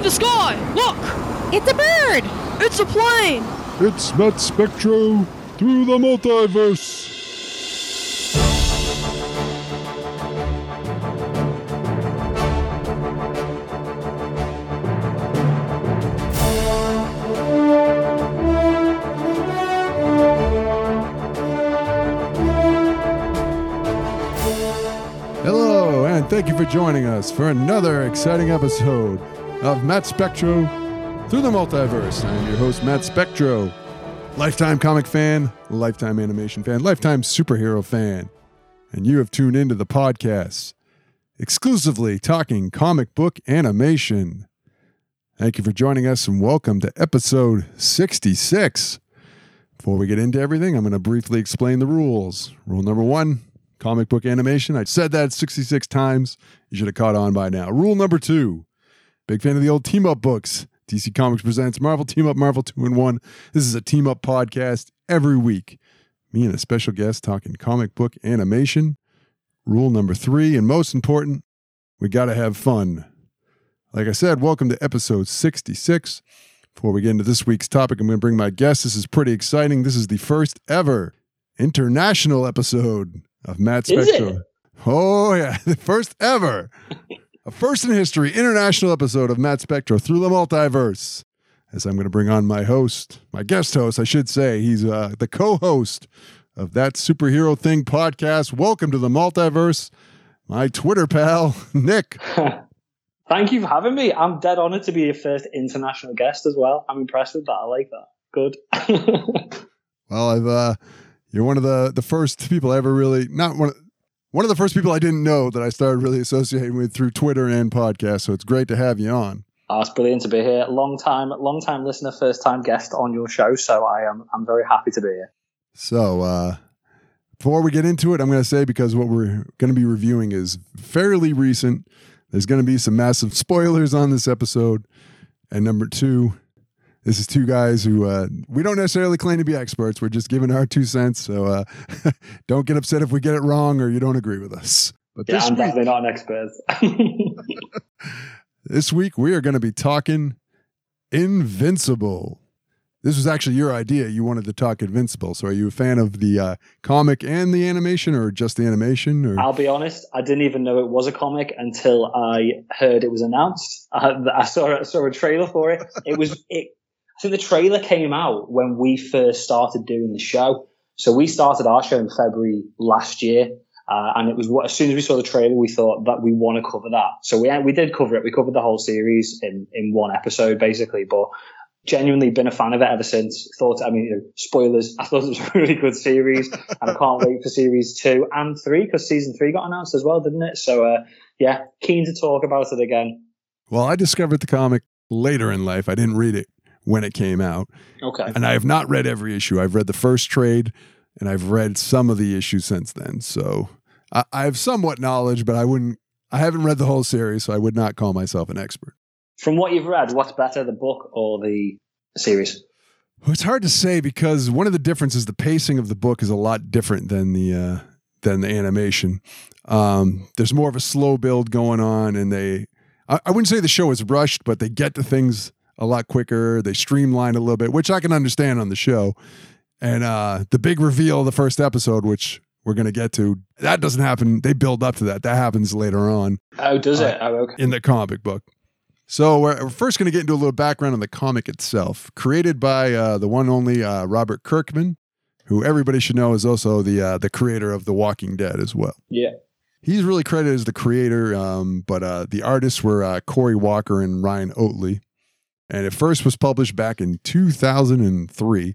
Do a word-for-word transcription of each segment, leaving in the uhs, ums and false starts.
at the sky! Look! It's a bird! It's a plane! It's Matt Spectro through the multiverse! Thank you for joining us for another exciting episode of Matt Spectro Through the Multiverse. I'm your host, Matt Spectro, lifetime comic fan, lifetime animation fan, lifetime superhero fan, and you have tuned into the podcast exclusively talking comic book animation. Thank you for joining us and welcome to episode sixty-six. Before we get into everything, I'm going to briefly explain the rules. Rule number one. Comic book animation. I said that sixty-six times. You should have caught on by now. Rule number two. Big fan of the old team-up books. D C Comics presents Marvel Team-Up, Marvel two in one. This is a team-up podcast every week. Me and a special guest talking comic book animation. Rule number three, and most important, we gotta have fun. Like I said, welcome to episode sixty-six. Before we get into this week's topic, I'm going to bring my guest. This is pretty exciting. This is the first ever international episode of Matt Spectro. Oh, yeah. The first ever. A first in history international episode of Matt Spectro Through the Multiverse. As I'm going to bring on my host, my guest host, I should say. He's uh, the co-host of That Superhero Thing podcast. Welcome to the Multiverse, my Twitter pal, Nick. Thank you for having me. I'm dead honored to be your first international guest as well. I'm impressed with that. I like that. Good. Well, I've... Uh, You're one of the, the first people I ever really, not one of, one of the first people I didn't know that I started really associating with through Twitter and podcasts. So it's great to have you on. Oh, it's brilliant to be here. Long time, long time listener, first time guest on your show. So I am, I'm very happy to be here. So uh, before we get into it, I'm going to say, because what we're going to be reviewing is fairly recent. There's going to be some massive spoilers on this episode. And number two, this is two guys who uh, we don't necessarily claim to be experts. We're just giving our two cents. So uh, don't get upset if we get it wrong or you don't agree with us. But yeah, this I'm week, definitely not an expert. This week, we are going to be talking Invincible. This was actually your idea. You wanted to talk Invincible. So are you a fan of the uh, comic and the animation or just the animation? Or? I'll be honest. I didn't even know it was a comic until I heard it was announced. I, I saw, I saw a trailer for it. It was... it. I think the trailer came out when we first started doing the show. So we started our show in February last year. Uh, and it was as soon as we saw the trailer, we thought that we want to cover that. So we we did cover it. We covered the whole series in, in one episode, basically. But genuinely been a fan of it ever since. Thought, I mean, you know, spoilers, I thought it was a really good series. And I can't wait for series two and three, because season three got announced as well, didn't it? So, uh, yeah, keen to talk about it again. Well, I discovered the comic later in life. I didn't read it when it came out. Okay. And I have not read every issue. I've read the first trade and I've read some of the issues since then. So I, I have somewhat knowledge, but I wouldn't, I haven't read the whole series. So I would not call myself an expert. From what you've read, what's better, the book or the series? It's hard to say because one of the differences, the pacing of the book is a lot different than the, uh, than the animation. Um, there's more of a slow build going on and they, I, I wouldn't say the show is rushed, but they get to things a lot quicker. They streamlined a little bit, which I can understand on the show. And uh, the big reveal of the first episode, which we're going to get to, that doesn't happen. They build up to that. That happens later on. Oh, does uh, it? Oh, okay. In the comic book. So we're, we're first going to get into a little background on the comic itself. Created by uh, the one only uh, Robert Kirkman, who everybody should know is also the uh, the creator of The Walking Dead as well. Yeah. He's really credited as the creator, um, but uh, the artists were uh, Corey Walker and Ryan Ottley. And it first was published back in two thousand three,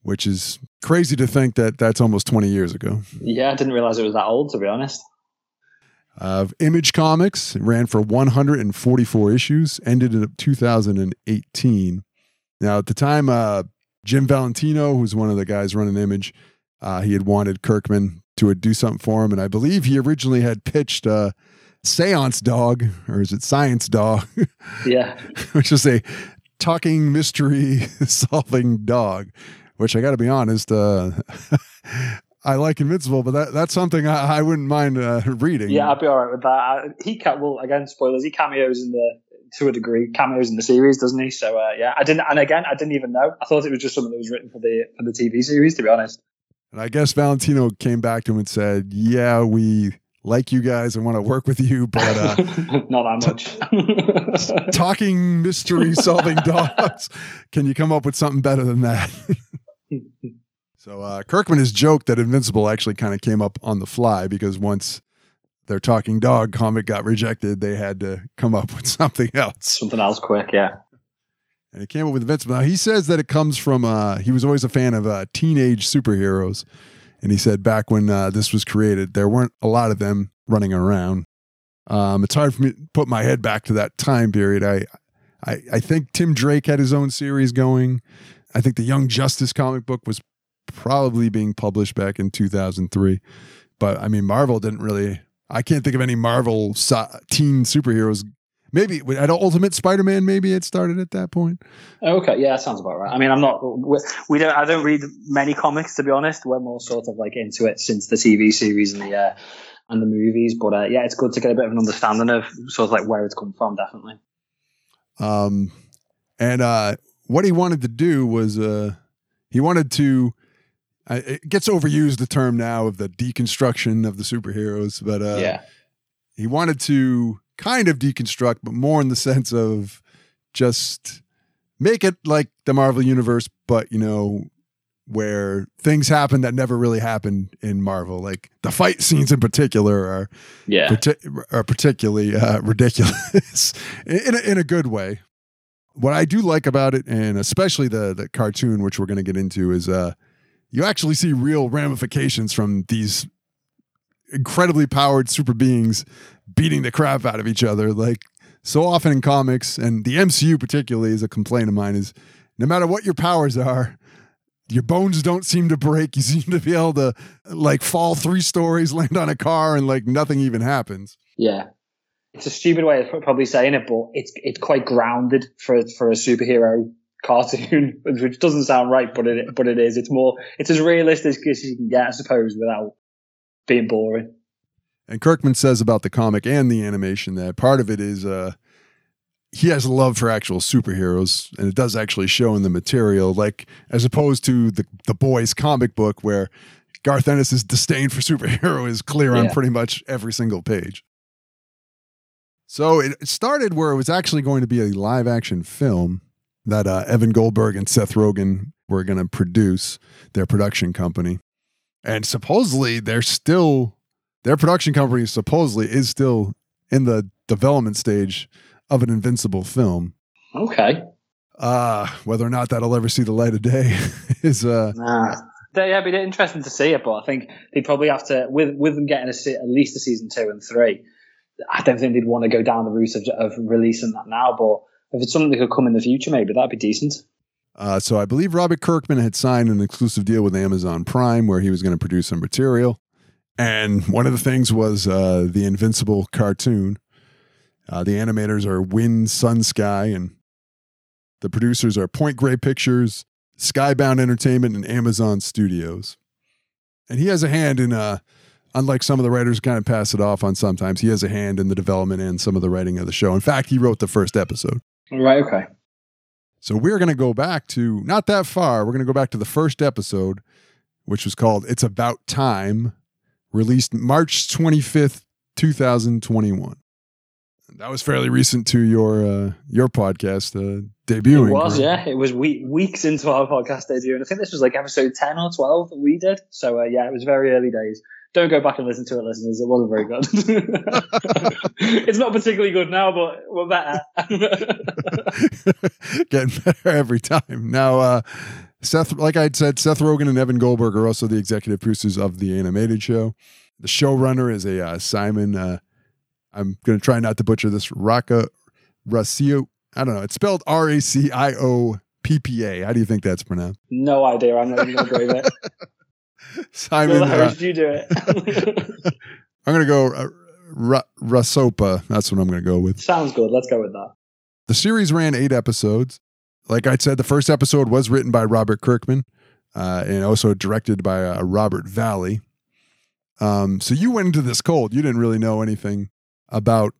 which is crazy to think that that's almost twenty years ago. Yeah, I didn't realize it was that old, to be honest. Uh, Image Comics ran for one hundred forty-four issues, ended in two thousand eighteen. Now, at the time, uh, Jim Valentino, who's one of the guys running Image, uh, he had wanted Kirkman to do something for him. And I believe he originally had pitched... Uh, Seance Dog, or is it Science Dog? Yeah. Which is a talking mystery solving dog, which I got to be honest, uh, I like Invincible, but that, that's something I, I wouldn't mind uh, reading. Yeah, I'd be all right with that. I, he, well, again, spoilers, he cameos in the to a degree cameos in the series, doesn't he? So uh, yeah, I didn't, and again, I didn't even know. I thought it was just something that was written for the for the T V series, to be honest. And I guess Valentino came back to him and said, "Yeah, we like you guys and want to work with you, but uh, not that much." t- talking mystery solving dogs. Can you come up with something better than that? So uh, Kirkman has joked that Invincible actually kind of came up on the fly, because once their talking dog comic got rejected, they had to come up with something else. Something else quick, yeah. And it came up with Invincible. Now, he says that it comes from, uh, he was always a fan of uh, teenage superheroes. And he said back when uh, this was created, there weren't a lot of them running around. Um, it's hard for me to put my head back to that time period. I, I, I think Tim Drake had his own series going. I think the Young Justice comic book was probably being published back in two thousand three. But, I mean, Marvel didn't really... I can't think of any Marvel teen superheroes. Maybe at Ultimate Spider-Man, maybe it started at that point. Okay, yeah, that sounds about right. I mean, I'm not, we don't, I don't read many comics, to be honest. We're more sort of like into it since the T V series and the uh, and the movies. But uh, yeah, it's good to get a bit of an understanding of sort of like where it's come from, definitely. Um, and uh, what he wanted to do was uh, he wanted to. I, it gets overused, the term now, of the deconstruction of the superheroes, but uh, yeah. He wanted to kind of deconstruct, but more in the sense of just make it like the Marvel Universe, but, you know, where things happen that never really happened in Marvel. Like the fight scenes in particular are, yeah. parti- are particularly uh, ridiculous in, a, in a good way. What I do like about it, and especially the, the cartoon, which we're going to get into, is... Uh, you actually see real ramifications from these incredibly powered super beings beating the crap out of each other. Like so often in comics, and the M C U particularly is a complaint of mine, is no matter what your powers are, your bones don't seem to break. You seem to be able to like fall three stories, land on a car, and like nothing even happens. Yeah. It's a stupid way of probably saying it, but it's, it's quite grounded for, for a superhero cartoon, which doesn't sound right, but it but it is. It's more. It's as realistic as you can get, I suppose, without being boring. And Kirkman says about the comic and the animation that part of it is uh, he has a love for actual superheroes, and it does actually show in the material, like as opposed to the the Boys comic book, where Garth Ennis's disdain for superhero is clear on yeah. pretty much every single page. So it started where it was actually going to be a live action film that uh, Evan Goldberg and Seth Rogen were going to produce, their production company. And supposedly they're still, their production company supposedly is still in the development stage of an Invincible film. Okay. Uh, whether or not that'll ever see the light of day is... Uh, nah. Yeah, it'd be interesting to see it, but I think they probably have to, with with them getting a se- at least a season two and three, I don't think they'd want to go down the route of, of releasing that now, but... If it's something that could come in the future, maybe that'd be decent. Uh, so I believe Robert Kirkman had signed an exclusive deal with Amazon Prime where he was going to produce some material. And one of the things was uh, the Invincible cartoon. Uh, the animators are Wind, Sun, Sky, and the producers are Point Grey Pictures, Skybound Entertainment, and Amazon Studios. And he has a hand in, uh, unlike some of the writers kind of pass it off on sometimes, he has a hand in the development and some of the writing of the show. In fact, he wrote the first episode. Right, okay. So we're going to go back to, not that far, we're going to go back to the first episode, which was called It's About Time, released March twenty-fifth, twenty twenty-one. That was fairly recent to your uh, your podcast uh, debuting. It was, right? Yeah. It was we- weeks into our podcast debut, and I think this was like episode ten or twelve that we did. So, uh, yeah, it was very early days. Don't go back and listen to it, listeners. It wasn't very good. It's not particularly good now, but we're better. Getting better every time. Now, uh, Seth, like I said, Seth Rogen and Evan Goldberg are also the executive producers of the animated show. The showrunner is a uh, Simon. Uh, I'm going to try not to butcher this. Raca Racio. I don't know. It's spelled R A C I O P P A. How do you think that's pronounced? No idea. I'm not even going to agree with it. Simon, no, uh, you do it. I'm gonna go uh, Ra- Racioppa. That's what I'm gonna go with. Sounds good. Let's go with that. The series ran eight episodes. Like I said, the first episode was written by Robert Kirkman uh, and also directed by uh, Robert Valley. Um, so you went into this cold. You didn't really know anything about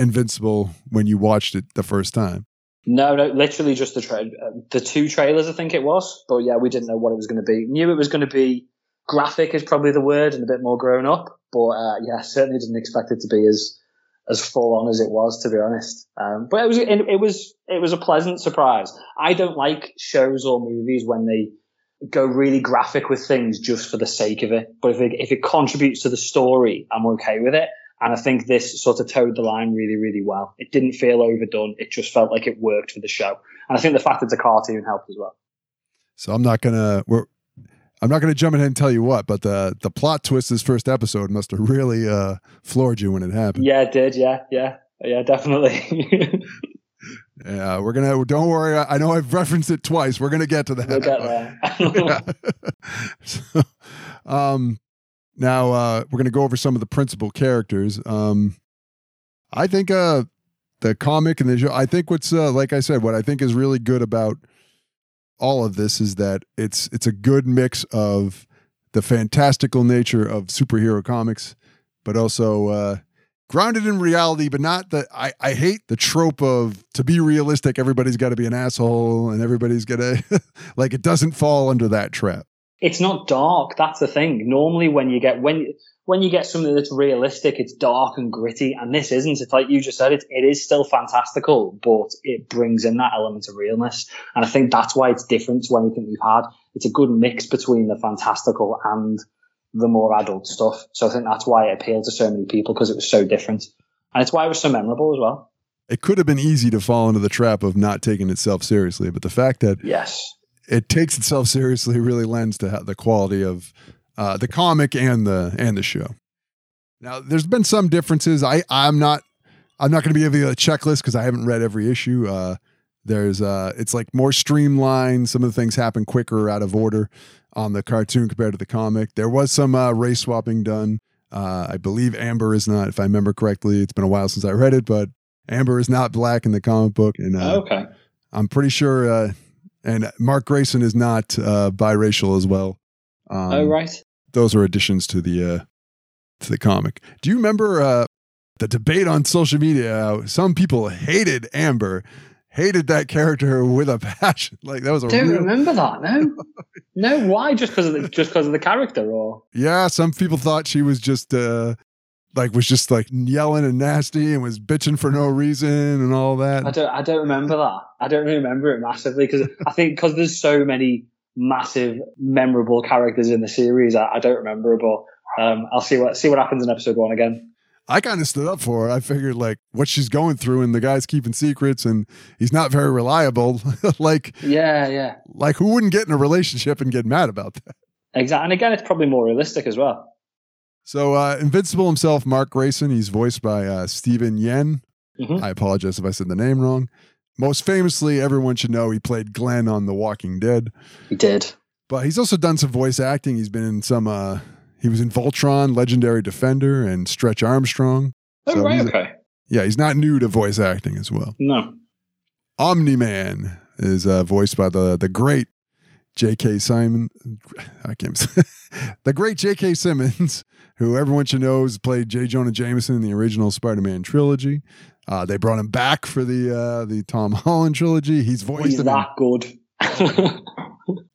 Invincible when you watched it the first time? No, no, literally just the tra- the two trailers, I think it was. But yeah, we didn't know what it was going to be. Knew it was going to be graphic is probably the word, and a bit more grown up. But uh, yeah, certainly didn't expect it to be as as full on as it was, to be honest. Um, but it was it, it was it was a pleasant surprise. I don't like shows or movies when they go really graphic with things just for the sake of it. But if it, if it contributes to the story, I'm okay with it. And I think this sort of towed the line really, really well. It didn't feel overdone. It just felt like it worked for the show. And I think the fact it's a cartoon helped as well. So I'm not gonna we're, I'm not gonna jump in and tell you what, but the the plot twist this first episode must have really uh, floored you when it happened. Yeah, it did. Yeah, yeah, yeah, definitely. Yeah, we're gonna. Don't worry. I know I've referenced it twice. We're gonna get to that. We'll get there. Yeah. So, um. Now, uh, we're going to go over some of the principal characters. Um, I think uh, the comic and the show, I think what's, uh, like I said, what I think is really good about all of this is that it's it's a good mix of the fantastical nature of superhero comics, but also uh, grounded in reality, but not the, I, I hate the trope of, to be realistic, everybody's got to be an asshole and everybody's got to, like, it doesn't fall under that trap. It's not dark. That's the thing. Normally when you get, when, when you get something that's realistic, it's dark and gritty. And this isn't. It's like you just said, it, it is still fantastical, but it brings in that element of realness. And I think that's why it's different to anything we've had. It's a good mix between the fantastical and the more adult stuff. So I think that's why it appealed to so many people, because it was so different. And it's why it was so memorable as well. It could have been easy to fall into the trap of not taking itself seriously, but the fact that, yes, it takes itself seriously, really lends to the quality of uh, the comic and the and the show. Now, there's been some differences. I I'm not I'm not going to be giving you a checklist because I haven't read every issue. Uh, there's uh, it's like more streamlined. Some of the things happen quicker, out of order on the cartoon compared to the comic. There was some uh, race swapping done. Uh, I believe Amber is not, if I remember correctly. It's been a while since I read it, but Amber is not black in the comic book. And uh, okay, I'm pretty sure. Uh, And Mark Grayson is not uh, biracial as well. Um, oh, right. Those are additions to the uh, to the comic. Do you remember uh, the debate on social media? How some people hated Amber, hated that character with a passion. Like that was a don't real... remember that. No, no. Why? Just because of the, just because of the character, or yeah, some people thought she was just uh, like was just like yelling and nasty and was bitching for no reason and all that. I don't. I don't remember that. I don't remember it massively because I think because there's so many massive, memorable characters in the series. I, I don't remember, but um, I'll see what see what happens in episode one again. I kind of stood up for her. I figured like what she's going through, and the guy's keeping secrets, and he's not very reliable. Like yeah, yeah. Like who wouldn't get in a relationship and get mad about that? Exactly, and again, it's probably more realistic as well. So, uh, Invincible himself, Mark Grayson, he's voiced by uh, Steven Yeun. Mm-hmm. I apologize if I said the name wrong. Most famously, everyone should know he played Glenn on The Walking Dead. He did. But he's also done some voice acting. He's been in some, uh, he was in Voltron, Legendary Defender, and Stretch Armstrong. Oh, so right, okay. A, yeah, he's not new to voice acting as well. No. Omni-Man is uh, voiced by the the great J K. Simon. I can't say the great J K. Simmons, who everyone should know has played J. Jonah Jameson in the original Spider-Man trilogy. Uh, they brought him back for the uh, the Tom Holland trilogy. He's voiced He's that good.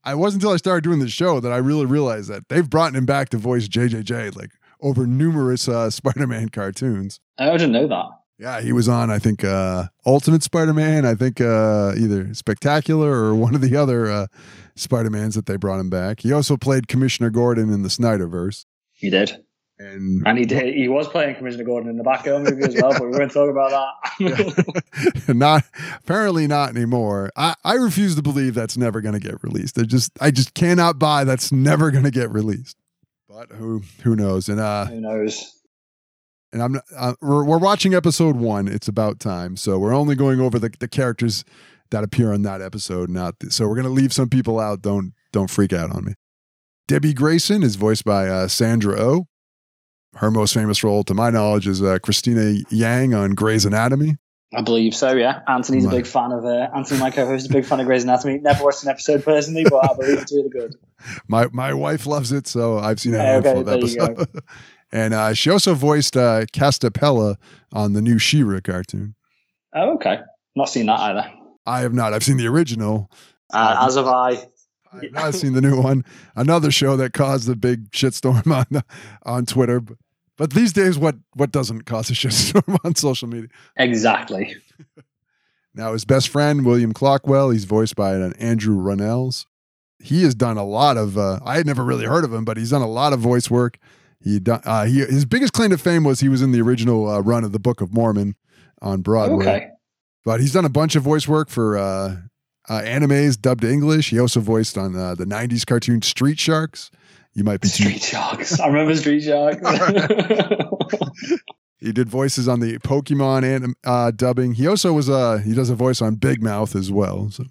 I wasn't until I started doing the show that I really realized that they've brought him back to voice J J J like over numerous uh, Spider-Man cartoons. I didn't know that. Yeah, he was on I think uh, Ultimate Spider-Man. I think uh, either Spectacular or one of the other uh, Spider-Mans that they brought him back. He also played Commissioner Gordon in the Snyderverse. He did. And, and he did. He was playing Commissioner Gordon in the Batgirl movie as well, yeah. But we weren't talking about that. Not apparently not anymore. I, I refuse to believe that's never going to get released. They just I just cannot buy that's never going to get released. But who who knows? And uh, who knows? And I'm uh, we're, we're watching episode one. It's about time. So we're only going over the the characters that appear on that episode. Not the, so we're going to leave some people out. Don't don't freak out on me. Debbie Grayson is voiced by uh, Sandra Oh. Her most famous role, to my knowledge, is uh, Christina Yang on Grey's Anatomy. I believe so, yeah. Anthony's my. a big fan of uh, Anthony, my co-host, is a big fan of Grey's Anatomy. Never watched an episode personally, but I believe it's really good. My my wife loves it, so I've seen it. Yeah, okay, there episode. You go. And uh, she also voiced uh, Castapella on the new She-Ra cartoon. Oh, okay. Not seen that either. I have not. I've seen the original. Uh, um, as have I. I've not seen the new one. Another show that caused a big shitstorm on the, on Twitter. But, but these days, what what doesn't cause a shitstorm on social media? Exactly. Now, his best friend, William Clockwell, he's voiced by an Andrew Runnels. He has done a lot of, uh, I had never really heard of him, but he's done a lot of voice work. He, done, uh, he His biggest claim to fame was he was in the original uh, run of the Book of Mormon on Broadway. Okay. But he's done a bunch of voice work for uh, uh, animes dubbed English. He also voiced on uh, the nineties cartoon Street Sharks. You might be Street too- Sharks. I remember Street Sharks. He did voices on the Pokemon anim- uh, dubbing. He also was uh he does a voice on Big Mouth as well. So.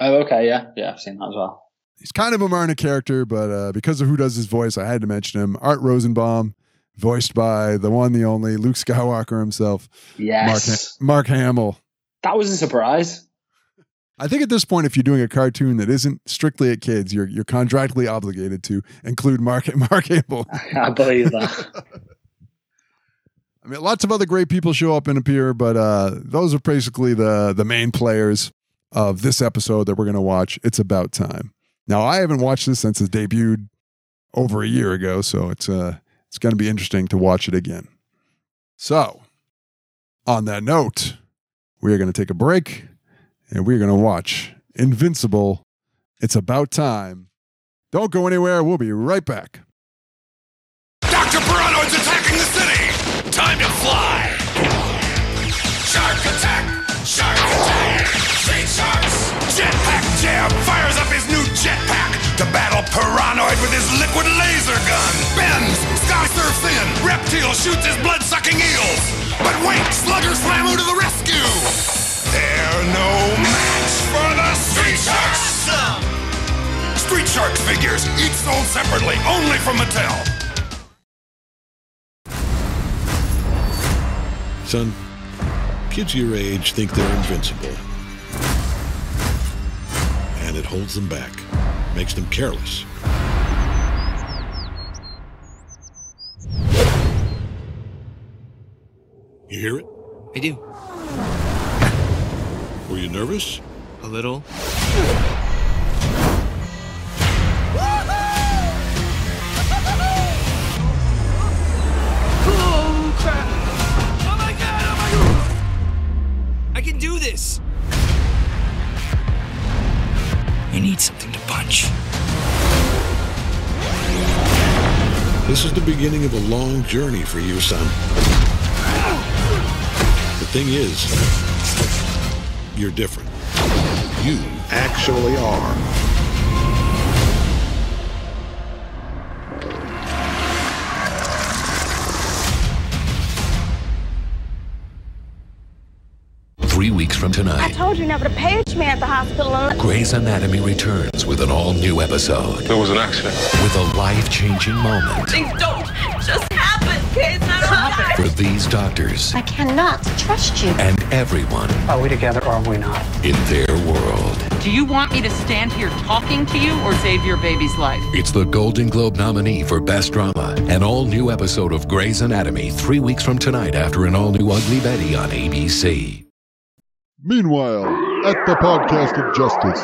Oh, okay, yeah, yeah, I've seen that as well. He's kind of a minor character, but uh, because of who does his voice, I had to mention him. Art Rosenbaum, voiced by the one, the only Luke Skywalker himself. Yes, Mark, ha- Mark Hamill. That was a surprise. I think at this point, if you're doing a cartoon that isn't strictly at kids, you're you're contractually obligated to include Mark Mark Hamill. I believe that. I mean, lots of other great people show up and appear, but uh, those are basically the the main players of this episode that we're going to watch. It's about time. Now, I haven't watched this since it debuted over a year ago, so it's uh, it's going to be interesting to watch it again. So, on that note, we are going to take a break, and we're going to watch Invincible. It's about time. Don't go anywhere. We'll be right back. Doctor Pirano's attacking the city! Time to fly! Shark attack! Shark attack! Street sharks! Jetpack Jam fires up his new jetpack to battle Piranoid with his liquid laser gun! Bends! Sky surfs in! Reptile shoots his blood-sucking eels! But wait! Slugger Slamu to the rescue! They're no match for the Street Sharks! Street Shark figures, each sold separately, only from Mattel! Son, kids your age think they're invincible. And it holds them back, makes them careless. You hear it? I do. Were you nervous? A little. I can do this! You need something to punch. This is the beginning of a long journey for you, son. The thing is, you're different. You actually are. Three weeks from tonight. I told you never to page me at the hospital. Grey's Anatomy returns with an all-new episode. There was an accident. With a life-changing moment. Things don't just happen, kids. I don't know. For these doctors. I cannot trust you. And everyone. Are we together or are we not? In their world. Do you want me to stand here talking to you or save your baby's life? It's the Golden Globe nominee for Best Drama. An all-new episode of Grey's Anatomy three weeks from tonight after an all-new Ugly Betty on A B C. Meanwhile, at the Podcast of Justice.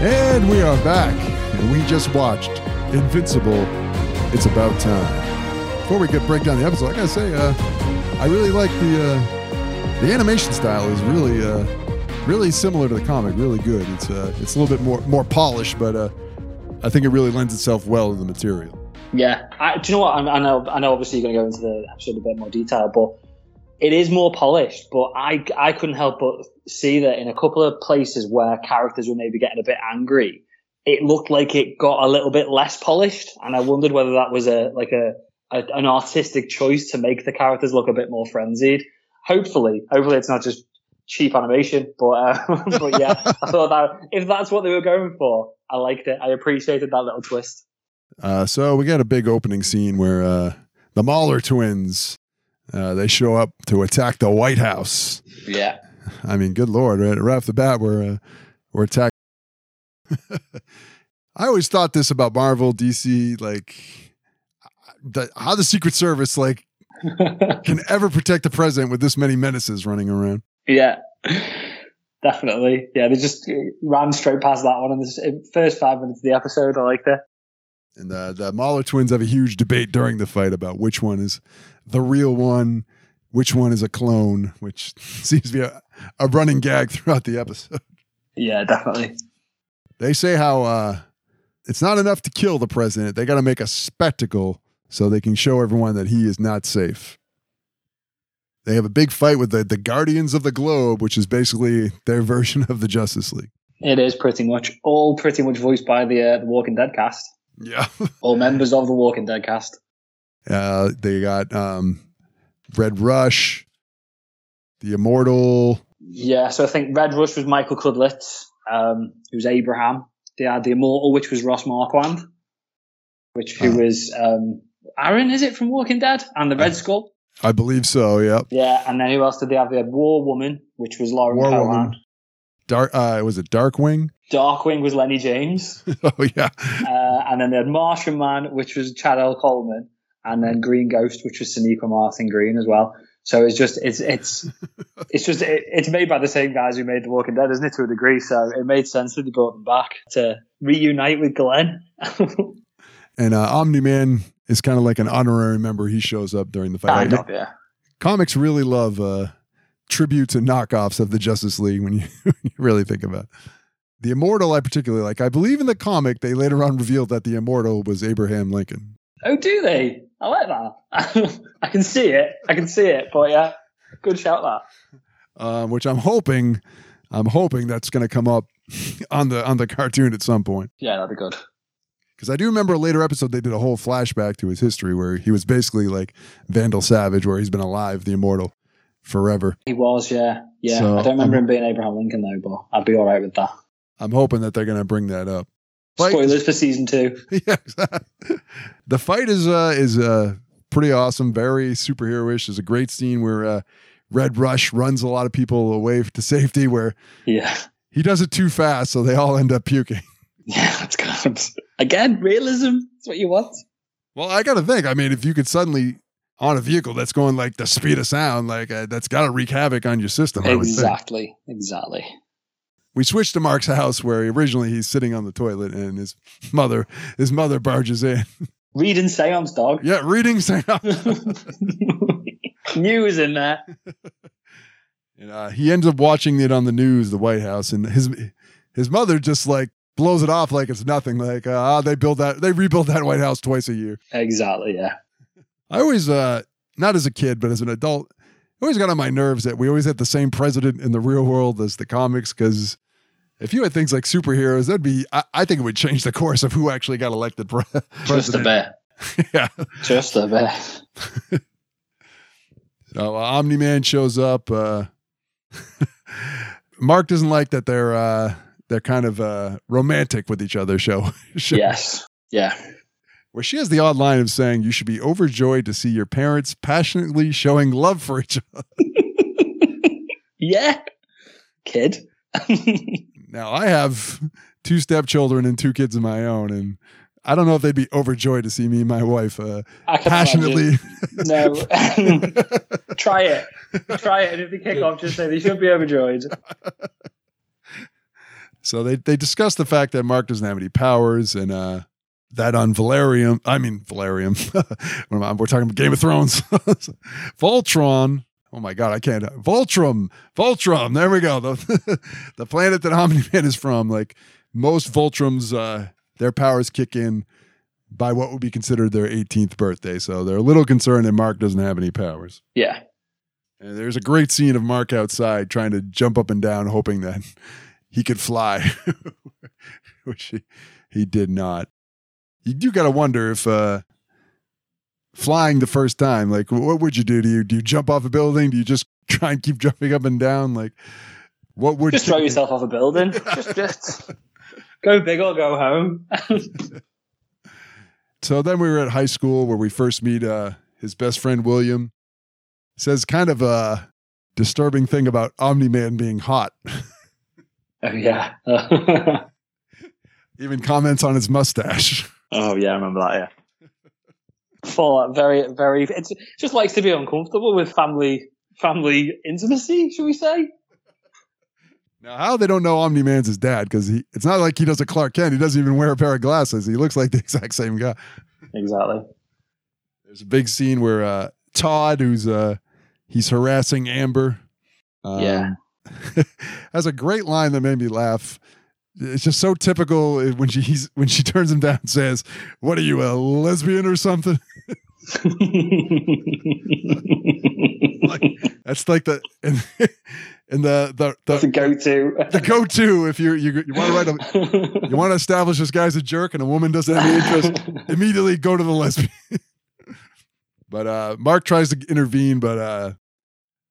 And we are back. And we just watched Invincible. It's about time. Before we get break down the episode, I gotta say, uh, I really like the uh, the animation style is really uh, Really similar to the comic, really good. It's uh, it's a little bit more more polished, but uh, I think it really lends itself well to the material. Yeah, I, do you know what? I, I know, I know. Obviously, you're going to go into the episode in a bit more detail, but it is more polished. But I, I couldn't help but see that in a couple of places where characters were maybe getting a bit angry, it looked like it got a little bit less polished, and I wondered whether that was a like a, a an artistic choice to make the characters look a bit more frenzied. Hopefully, hopefully, it's not just cheap animation, but uh, but yeah, I thought that if that's what they were going for, I liked it. I appreciated that little twist. Uh, so we got a big opening scene where uh, the Mauler Twins. Uh, they show up to attack the White House. Yeah. I mean, good Lord, right, right off the bat, we're, uh, we're attacking. I always thought this about Marvel, D C, like the, how the Secret Service like can ever protect the president with this many menaces running around. Yeah, definitely. Yeah, they just ran straight past that one in the first five minutes of the episode. I like that. And the, the Mauler twins have a huge debate during the fight about which one is the real one, which one is a clone, which seems to be a, a running gag throughout the episode. Yeah, definitely. They say how uh, it's not enough to kill the president. They got to make a spectacle so they can show everyone that he is not safe. They have a big fight with the, the Guardians of the Globe, which is basically their version of the Justice League. It is pretty much all pretty much voiced by the, uh, the Walking Dead cast. Yeah. All members of the Walking Dead cast. Uh, they got um, Red Rush, The Immortal. Yeah, so I think Red Rush was Michael Cudlitz, um, who's Abraham. They had The Immortal, which was Ross Marquand, which who uh, was um, Aaron, is it, from Walking Dead? And the Red uh, Skull. I believe so, yeah. Yeah, and then who else did they have? They had War Woman, which was Lauren War Cohan. Woman. Dark, uh, was it Darkwing? Darkwing was Lenny James. Oh, yeah. Uh, and then they had Martian Man, which was Chad L. Coleman. And then Green Ghost, which was Sonequa Martin Green as well. So it's just, it's it's it's just, it, it's made by the same guys who made The Walking Dead, isn't it, to a degree? So it made sense that they brought them back to reunite with Glenn. And uh, Omni-Man is kind of like an honorary member. He shows up during the fight. Kind of, yeah. Comics really love uh, tributes and knockoffs of the Justice League when you, when you really think about it. The Immortal, I particularly like. I believe in the comic, they later on revealed that the Immortal was Abraham Lincoln. Oh, do they? I like that. I can see it. I can see it. But yeah, good shout that. Uh, which I'm hoping, I'm hoping that's going to come up on the on the cartoon at some point. Yeah, that'd be good. Because I do remember a later episode they did a whole flashback to his history where he was basically like Vandal Savage, where he's been alive, the Immortal, forever. He was, yeah, yeah. So I don't remember I'm, him being Abraham Lincoln though, but I'd be all right with that. I'm hoping that they're going to bring that up. Fight. Spoilers for season two. Yeah, exactly. The fight is uh, is uh, pretty awesome, very superhero-ish. There's a great scene where uh, Red Rush runs a lot of people away to safety where yeah. he does it too fast, so they all end up puking. Yeah, that's kind of... Again, realism is what you want. Well, I got to think. I mean, if you could suddenly, on a vehicle that's going like the speed of sound, like uh, that's got to wreak havoc on your system. Exactly, exactly. We switched to Mark's house where originally he's sitting on the toilet and his mother, his mother barges in. Reading Seance Dog. Yeah, reading Seance Dog. News in there. And uh, he ends up watching it on the news, the White House, and his his mother just like blows it off like it's nothing. Like, ah, uh, they build that, they rebuild that White House twice a year. Exactly. Yeah. I always, uh, not as a kid, but as an adult, I always got on my nerves that we always had the same president in the real world as the comics because. If you had things like superheroes, that'd be, I, I think it would change the course of who actually got elected pre- president. Just a bit. Yeah. Just a bit. So uh, Omni-Man shows up. Uh, Mark doesn't like that they're uh, they're kind of uh, romantic with each other. Show, show. Yes. Yeah. Where she has the odd line of saying, you should be overjoyed to see your parents passionately showing love for each other. Yeah. Kid. Now I have two stepchildren and two kids of my own, and I don't know if they'd be overjoyed to see me and my wife uh, passionately. No, try it, try it, and if they kick off, just say they should be overjoyed. So they they discuss the fact that Mark doesn't have any powers, and uh, that on Valerium, I mean Valerium, we're talking about Game of Thrones, Voltron. Oh my God, I can't. Viltrum, Viltrum. There we go. The, the planet that Omni-Man is from. Like most Viltrums, uh, their powers kick in by what would be considered their eighteenth birthday. So they're a little concerned that Mark doesn't have any powers. Yeah. And there's a great scene of Mark outside trying to jump up and down, hoping that he could fly, which he, he did not. You do got to wonder if, uh, flying the first time, like what would you do? Do you do you jump off a building? Do you just try and keep jumping up and down? Like what would just you throw do? Yourself off a building? just just go big or go home. So then we were at high school where we first meet uh his best friend William, says kind of a disturbing thing about Omni-Man being hot. Oh, yeah. Even comments on his mustache. Oh, yeah, I remember that, yeah. For very, very, it's just likes to be uncomfortable with family, family intimacy, should we say? Now, how they don't know Omni-Man's his dad, because he it's not like he does a Clark Kent. He doesn't even wear a pair of glasses. He looks like the exact same guy. Exactly. There's a big scene where uh, Todd, who's uh, he's harassing Amber. Um, yeah. Has a great line that made me laugh. It's just so typical when she he's, when she turns him down and says, "What are you, a lesbian or something?" Like, that's like the and, and the the, the that's a go-to. The go-to if you're, you you want to write a, you want to establish this guy's a jerk and a woman doesn't have any interest, immediately go to the lesbian. But uh, Mark tries to intervene, but uh,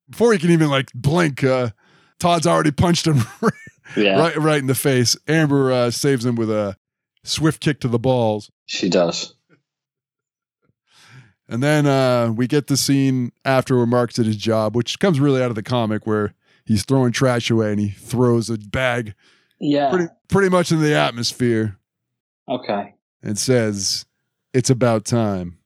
before he can even like blink, uh, Todd's already punched him. Yeah. Right, right in the face. Amber uh, saves him with a swift kick to the balls. She does. And then uh, we get the scene after where Mark's at his job, which comes really out of the comic, where he's throwing trash away and he throws a bag yeah. pretty, pretty much in the atmosphere. Okay. And says, "It's about time."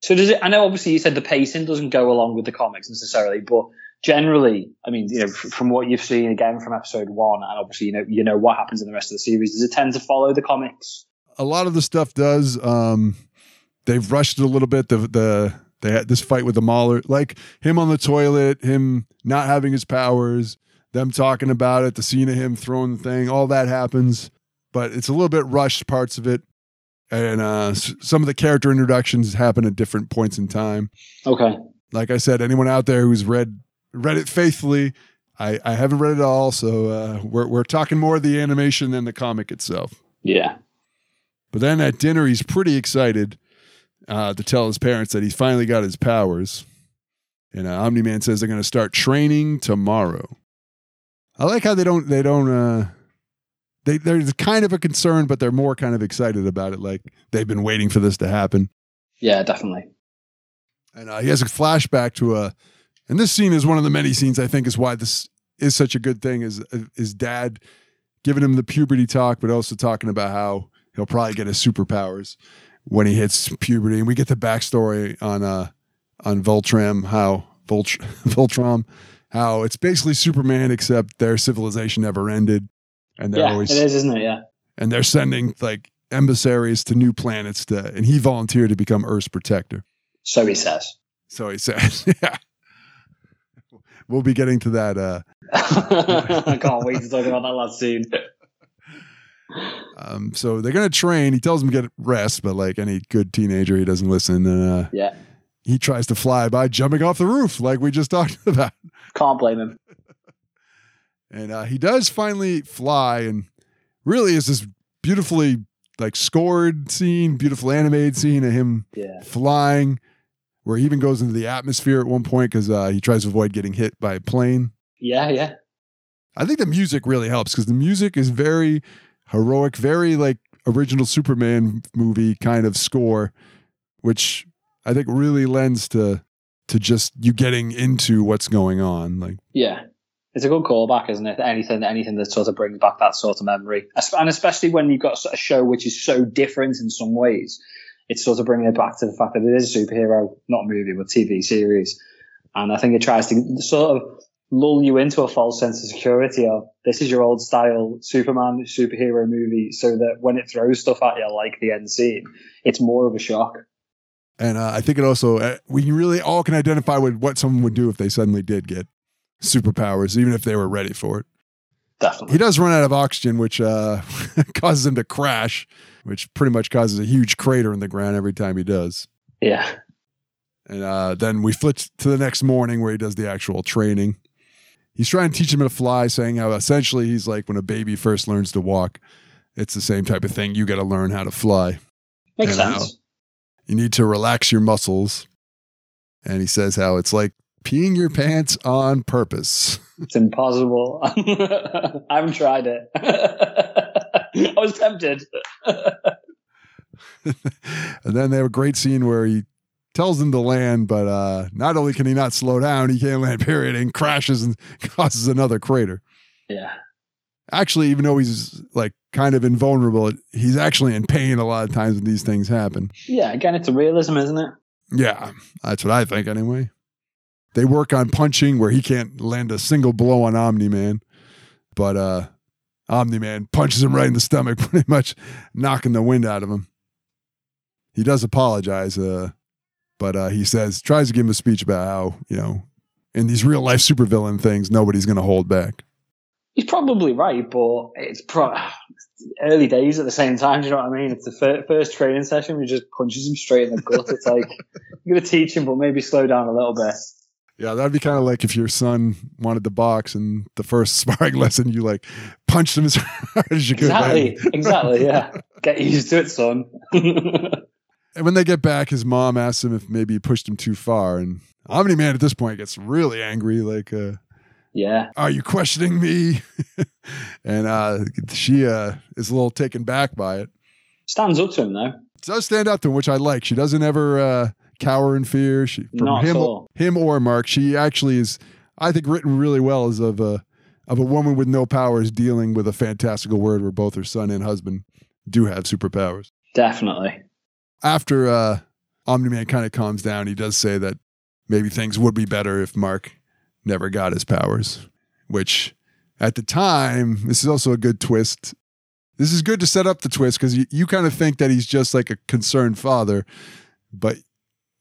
So does it, I know obviously you said the pacing doesn't go along with the comics necessarily, but generally, I mean, you know, from what you've seen again from episode one, and obviously, you know, you know what happens in the rest of the series, does it tend to follow the comics? A lot of the stuff does. Um, they've rushed it a little bit. The the they had this fight with the Mauler, like him on the toilet, him not having his powers, them talking about it, the scene of him throwing the thing, all that happens, but it's a little bit rushed parts of it, and uh, some of the character introductions happen at different points in time. Okay, like I said, anyone out there who's read read it faithfully. I, I haven't read it all, so uh, we're we're talking more of the animation than the comic itself. Yeah. But then at dinner, he's pretty excited uh, to tell his parents that he's finally got his powers. And uh, Omni-Man says they're going to start training tomorrow. I like how they don't they don't uh, they there's kind of a concern, but they're more kind of excited about it. Like they've been waiting for this to happen. Yeah, definitely. And uh, he has a flashback to a. And this scene is one of the many scenes I think is why this is such a good thing, is is dad giving him the puberty talk, but also talking about how he'll probably get his superpowers when he hits puberty. And we get the backstory on uh, on Viltrum, how Vilt- Viltrum, how it's basically Superman except their civilization never ended, and they're yeah, always it is, isn't it? Yeah, and they're sending like emissaries to new planets to, and he volunteered to become Earth's protector. So he says. So he says. Yeah. We'll be getting to that. Uh, I can't wait to talk about that last scene. Um, so they're going to train. He tells him to get rest, but like any good teenager, he doesn't listen. And, uh, yeah. He tries to fly by jumping off the roof like we just talked about. Can't blame him. And uh, he does finally fly, and really is this beautifully like scored scene, beautiful animated scene of him yeah. flying, where he even goes into the atmosphere at one point because uh, he tries to avoid getting hit by a plane. Yeah, yeah. I think the music really helps because the music is very heroic, very like original Superman movie kind of score, which I think really lends to to just you getting into what's going on. Like, yeah, it's a good callback, isn't it? Anything, anything that sort of brings back that sort of memory, and especially when you've got a show which is so different in some ways. It's sort of bringing it back to the fact that it is a superhero, not a movie, but T V series. And I think it tries to sort of lull you into a false sense of security of this is your old style Superman superhero movie, so that when it throws stuff at you like the end scene, it's more of a shock. And uh, I think it also, uh, we really all can identify with what someone would do if they suddenly did get superpowers, even if they were ready for it. Definitely. He does run out of oxygen, which uh, causes him to crash, which pretty much causes a huge crater in the ground every time he does. Yeah. And uh, then we flip to the next morning where he does the actual training. He's trying to teach him to fly, saying how essentially he's like when a baby first learns to walk, it's the same type of thing. You got to learn how to fly. Makes sense. You need to relax your muscles. And he says how it's like peeing your pants on purpose. It's impossible. I haven't tried it. I was tempted. And then they have a great scene where he tells him to land, but uh, not only can he not slow down, he can't land, period, and crashes and causes another crater. Yeah. Actually, even though he's like kind of invulnerable, he's actually in pain a lot of times when these things happen. Yeah, again, it's a realism, isn't it? Yeah, that's what I think anyway. They work on punching where he can't land a single blow on Omni-Man, but uh, Omni-Man punches him right in the stomach, pretty much knocking the wind out of him. He does apologize, uh, but uh, he says, tries to give him a speech about how, you know, in these real life supervillain things, nobody's going to hold back. He's probably right, but it's pro- early days at the same time. Do you know what I mean? It's the fir- first training session. He just punches him straight in the gut. It's like, you're going to teach him, but maybe slow down a little bit. Yeah, that'd be kind of like if your son wanted to box and the first sparring lesson, you like punched him as hard as you could. Exactly, exactly, yeah. Get used to it, son. And when they get back, his mom asks him if maybe he pushed him too far. And Omni-Man at this point gets really angry, like, uh, yeah, are you questioning me? And uh, she uh, is a little taken back by it. Stands up to him, though. Does stand up to him, which I like. She doesn't ever... Uh, cower in fear. She, from Not him, at all. him or Mark, she actually is, I think, written really well as of a of a woman with no powers dealing with a fantastical word where both her son and husband do have superpowers. Definitely. After uh, Omni-Man kind of calms down, he does say that maybe things would be better if Mark never got his powers, which at the time, this is also a good twist. This is good to set up the twist because you, you kind of think that he's just like a concerned father, but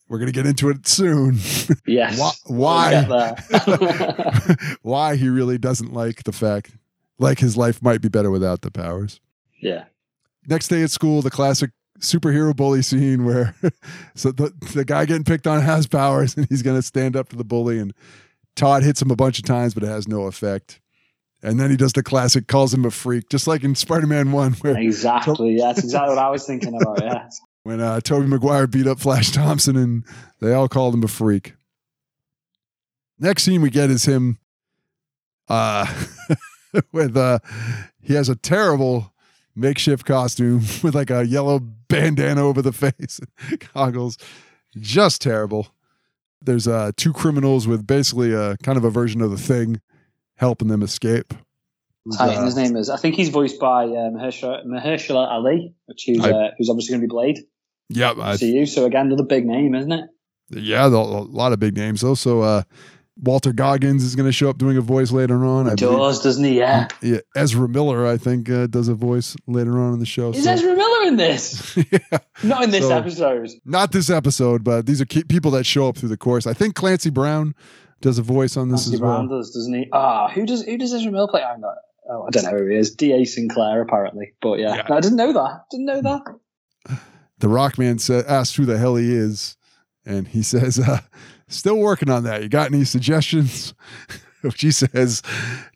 we're going to get into it soon. Yes. Why? Why, why he really doesn't like the fact, like his life might be better without the powers. Yeah. Next day at school, the classic superhero bully scene where so the, the guy getting picked on has powers and he's going to stand up to the bully, and Todd hits him a bunch of times, but it has no effect. And then he does the classic, calls him a freak, just like in Spider-Man one. Where exactly. To- yeah, that's exactly what I was thinking about. Yeah. When uh, Tobey Maguire beat up Flash Thompson and they all called him a freak. Next scene we get is him uh, with, uh, he has a terrible makeshift costume with like a yellow bandana over the face, and goggles, just terrible. There's uh, two criminals with basically a kind of a version of the Thing helping them escape. Titan, uh, his name is, I think he's voiced by uh, Mahershala, Mahershala Ali, which is, I, uh, who's obviously going to be Blade. Yeah, I, to you. So again, another big name, isn't it? Yeah, the, a lot of big names. Also, uh, Walter Goggins is going to show up doing a voice later on. He I does, believe. doesn't he? Yeah. yeah. Ezra Miller, I think, uh, does a voice later on in the show. Is so. Ezra Miller in this? yeah. Not in this so, episode. Not this episode, but these are key people that show up through the course. I think Clancy Brown does a voice on this Clancy as Brown well. Does, doesn't he? Ah, oh, who does who does Ezra Miller play? I'm not. Oh, I don't know who he is. D A. Sinclair, apparently. But yeah, yeah. No, I didn't know that. Didn't know that. The Rockman said, asked who the hell he is. And he says, uh, still working on that. You got any suggestions? Which he says,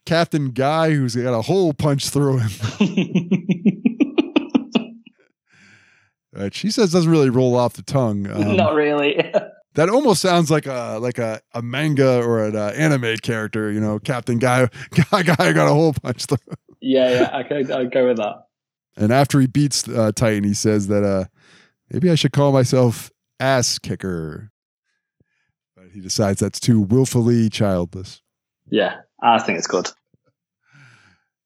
Captain Guy, who's got a hole punched through him. Which he says doesn't really roll off the tongue. Um, Not really. That almost sounds like a like a, a manga or an uh, anime character, you know, Captain Guy, Guy, Guy got a hole punched through. Yeah, yeah, I could, I'd go with that. And after he beats uh, Titan, he says that uh, maybe I should call myself Ass Kicker. But he decides that's too willfully childless. Yeah, I think it's good.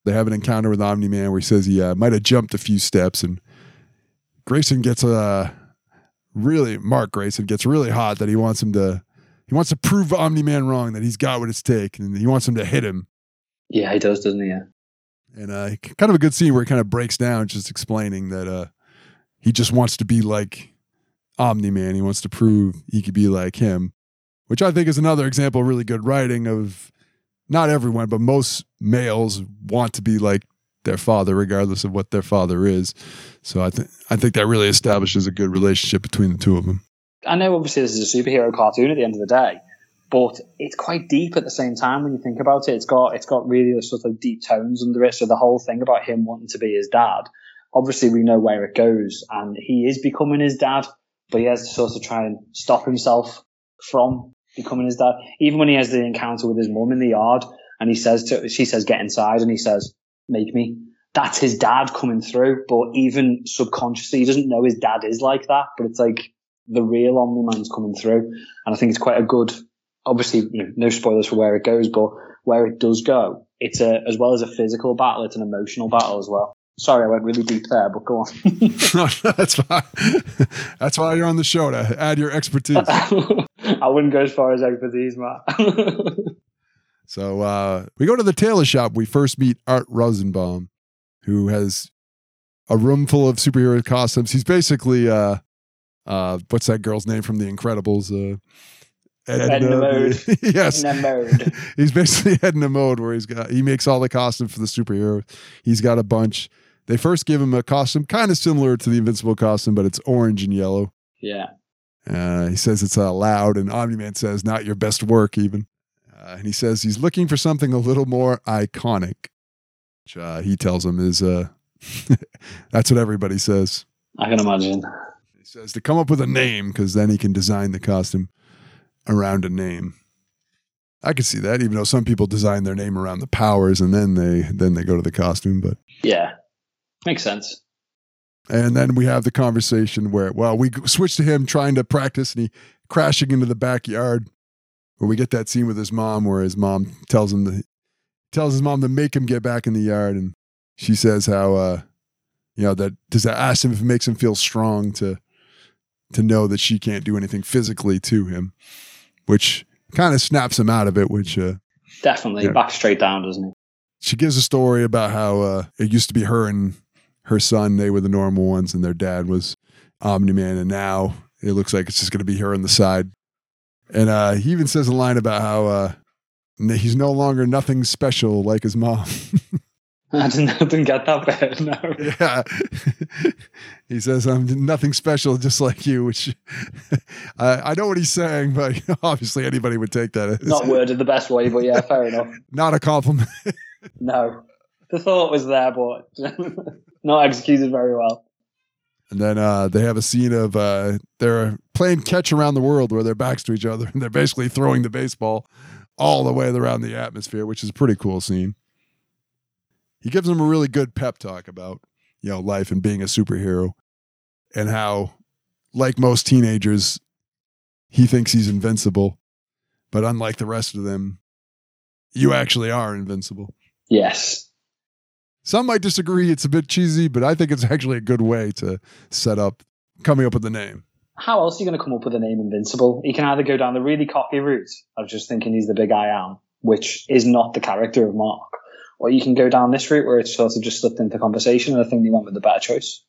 They have an encounter with Omni-Man where he says he uh, might have jumped a few steps, and Grayson gets a... Uh, Really, Mark Grayson gets really hot that he wants him to, he wants to prove Omni-Man wrong, that he's got what it's taken, and he wants him to hit him. Yeah, he does, doesn't he? Yeah. And uh, kind of a good scene where he kind of breaks down, just explaining that uh, he just wants to be like Omni-Man. He wants to prove he could be like him, which I think is another example of really good writing of not everyone, but most males want to be like their father, regardless of what their father is. So I think I think that really establishes a good relationship between the two of them. I know obviously this is a superhero cartoon at the end of the day, but it's quite deep at the same time when you think about it. It's got it's got really sort of deep tones under it. So the whole thing about him wanting to be his dad, obviously we know where it goes, and he is becoming his dad, but he has to sort of try and stop himself from becoming his dad. Even when he has the encounter with his mum in the yard, and he says to she says, "Get inside," and he says, "Make me." That's his dad coming through, but even subconsciously, he doesn't know his dad is like that, but it's like the real Omni-Man's coming through. And I think it's quite a good, obviously, you know, no spoilers for where it goes, but where it does go, it's a, as well as a physical battle, it's an emotional battle as well. Sorry, I went really deep there, but go on. no, no, that's fine. That's why you're on the show, to add your expertise. I wouldn't go as far as expertise, Matt. So uh, we go to the tailor shop. We first meet Art Rosenbaum, who has a room full of superhero costumes. He's basically, uh, uh, what's that girl's name from The Incredibles? Uh, Edna, Edna Mode. Yes. Edna Mode. He's basically Edna Mode, where he's got, he makes all the costumes for the superheroes. He's got a bunch. They first give him a costume kind of similar to the Invincible costume, but it's orange and yellow. Yeah. Uh, he says it's uh, loud, and Omni-Man says, not your best work even. Uh, and he says he's looking for something a little more iconic, which uh, he tells him is, uh, that's what everybody says. I can imagine. He says to come up with a name, because then he can design the costume around a name. I could see that, even though some people design their name around the powers, and then they then they go to the costume. But yeah, makes sense. And then we have the conversation where, well, we switch to him trying to practice and he crashing into the backyard, where we get that scene with his mom where his mom tells him to, tells his mom to make him get back in the yard. And she says how, uh, you know, that does that ask him if it makes him feel strong to, to know that she can't do anything physically to him, which kind of snaps him out of it, which, uh, definitely you know, back straight down, doesn't he? She gives a story about how, uh, it used to be her and her son, they were the normal ones, and their dad was Omni-Man, and now it looks like it's just going to be her on the side. And uh, he even says a line about how uh, he's no longer nothing special like his mom. I didn't, didn't get that bad, no. Yeah. He says, I'm nothing special just like you, which I, I know what he's saying, but you know, obviously anybody would take that. As, Not worded the best way, but yeah, fair enough. Not a compliment. No. The thought was there, but not executed very well. And then uh, they have a scene of uh, they're playing catch around the world, where they're backs to each other and they're basically throwing the baseball all the way around the atmosphere, which is a pretty cool scene. He gives them a really good pep talk about, you know, life and being a superhero, and how, like most teenagers, he thinks he's invincible, but unlike the rest of them, you actually are invincible. Yes. Some might disagree. It's a bit cheesy, but I think it's actually a good way to set up coming up with the name. How else are you going to come up with the name Invincible? He can either go down the really cocky route of just thinking he's the big I am, which is not the character of Mark, or you can go down this route where it's sort of just slipped into conversation, and I think he went with the better choice.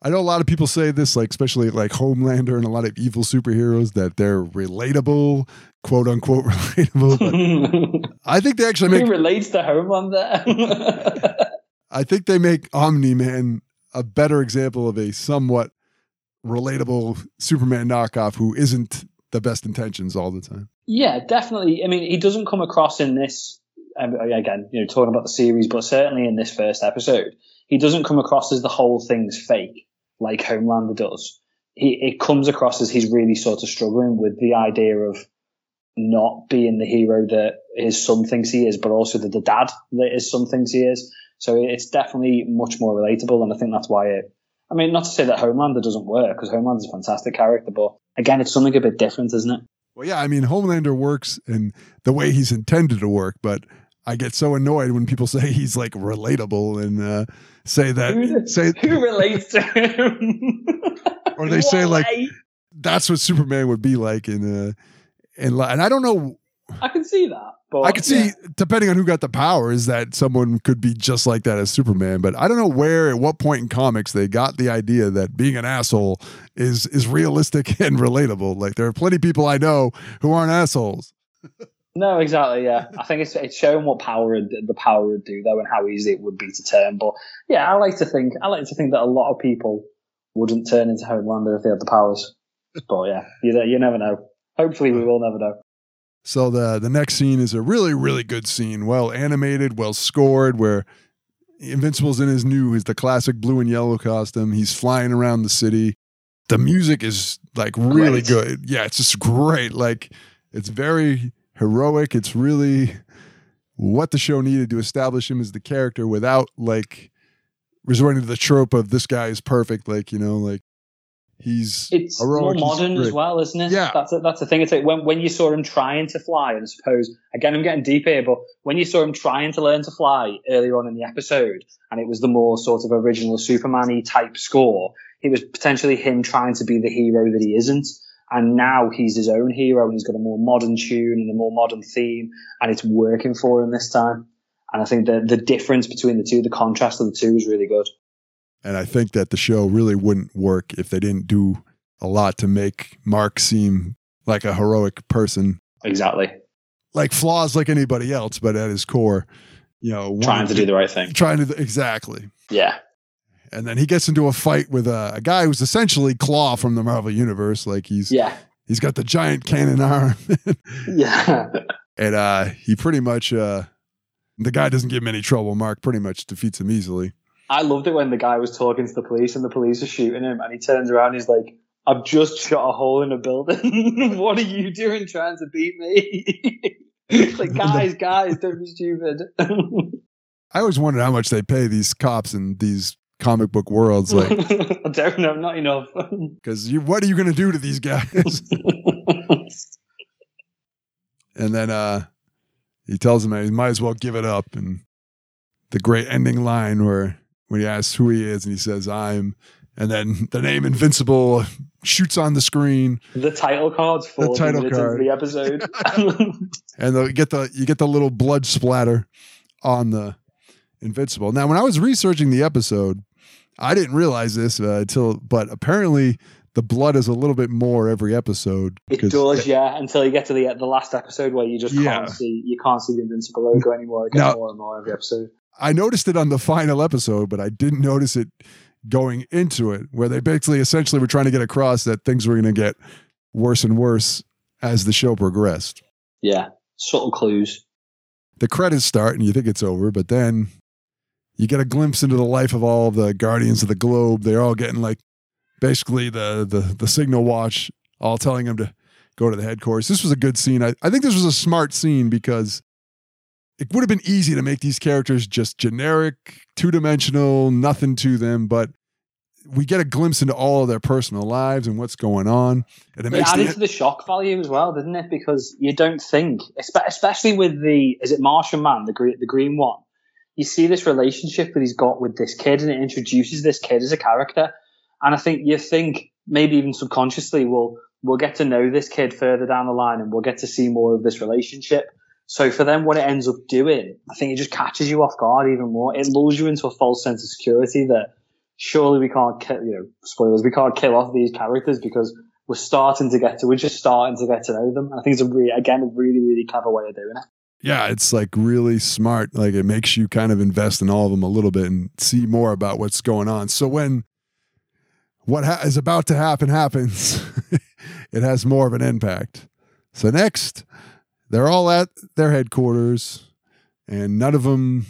I know a lot of people say this, like especially like Homelander and a lot of evil superheroes, that they're relatable, quote unquote relatable. But I think they actually make... Who relates to Homelander? I think they make Omni-Man a better example of a somewhat relatable Superman knockoff who isn't the best intentions all the time. Yeah, definitely. I mean, he doesn't come across in this, again, you know, talking about the series, but certainly in this first episode, he doesn't come across as the whole thing's fake like Homelander does. He, it comes across as he's really sort of struggling with the idea of not being the hero that his son thinks he is, but also that the dad that his son thinks he is. So it's definitely much more relatable, and I think that's why it... I mean, not to say that Homelander doesn't work, because Homelander's a fantastic character, but again, it's something a bit different, isn't it? Well, yeah, I mean, Homelander works in the way he's intended to work, but... I get so annoyed when people say he's like relatable and uh, say that who, say who relates to him, or they Why? say like that's what Superman would be like in uh in and I don't know. I can see that. But, I can see yeah. depending on who got the powers that someone could be just like that as Superman, but I don't know where at what point in comics they got the idea that being an asshole is is realistic and relatable. Like there are plenty of people I know who aren't assholes. No, exactly. Yeah, I think it's it's showing what power the power would do though, and how easy it would be to turn. But yeah, I like to think I like to think that a lot of people wouldn't turn into Homelander if they had the powers. But yeah, you you never know. Hopefully, we will never know. So the the next scene is a really really good scene, well animated, well scored, where Invincible's in his new is the classic blue and yellow costume. He's flying around the city. The music is like really great. good. Yeah, it's just great. Like it's very heroic. It's really what the show needed to establish him as the character without like resorting to the trope of this guy is perfect. Like, you know, like He's it's more modern as well, isn't it? Yeah. That's a, that's the thing. It's like when when you saw him trying to fly, and I suppose again I'm getting deep here, but when you saw him trying to learn to fly earlier on in the episode, and it was the more sort of original Superman-y type score, it was potentially him trying to be the hero that he isn't. And now he's his own hero, and he's got a more modern tune and a more modern theme, and it's working for him this time. And I think the the difference between the two, the contrast of the two, is really good. And I think that the show really wouldn't work if they didn't do a lot to make Mark seem like a heroic person. Exactly. Like flaws like anybody else, but at his core, you know. Trying to do the right thing. Trying to, exactly. Yeah. And then he gets into a fight with a, a guy who's essentially Claw from the Marvel Universe. Like he's, yeah. he's got the giant cannon arm. yeah. And uh, he pretty much, uh, the guy doesn't give him any trouble. Mark pretty much defeats him easily. I loved it when the guy was talking to the police and the police are shooting him and he turns around and he's like, I've just shot a hole in a building. What are you doing trying to beat me? Like, guys, guys, don't be stupid. I always wondered how much they pay these cops in these comic book worlds. Like, I don't know, not enough. Because you, what are you going to do to these guys? And then uh, he tells him that he might as well give it up. And the great ending line where... when he asks who he is and he says, I'm, and then the name Invincible shoots on the screen. The title card's full the title card. Into the episode. And you get the, you get the little blood splatter on the Invincible. Now, when I was researching the episode, I didn't realize this uh, until, but apparently the blood is a little bit more every episode. It does, yeah, until you get to the the last episode where you just yeah. can't see, you can't see the Invincible logo anymore. It gets now, more and more every episode. I noticed it on the final episode, but I didn't notice it going into it, where they basically essentially were trying to get across that things were going to get worse and worse as the show progressed. Yeah, subtle clues. The credits start and you think it's over, but then you get a glimpse into the life of all the Guardians of the Globe. They're all getting like basically the the, the signal watch, all telling them to go to the headquarters. This was a good scene. I, I think this was a smart scene because it would have been easy to make these characters just generic, two-dimensional, nothing to them, but we get a glimpse into all of their personal lives and what's going on. And it, it makes added the, to the shock value as well, didn't it? Because you don't think, especially with the, is it Martian Man, the green, the green one? You see this relationship that he's got with this kid, and it introduces this kid as a character. And I think you think, maybe even subconsciously, we'll, we'll get to know this kid further down the line, and we'll get to see more of this relationship. So for them, what it ends up doing, I think it just catches you off guard even more. It lulls you into a false sense of security that surely we can't, ki- you know, spoilers, we can't kill off these characters because we're starting to get to, we're just starting to get to know them. I think it's a really, again, a really, really clever way of doing it. Yeah, it's like really smart. Like it makes you kind of invest in all of them a little bit and see more about what's going on. So when what ha- is about to happen happens, it has more of an impact. So next... they're all at their headquarters, and none of them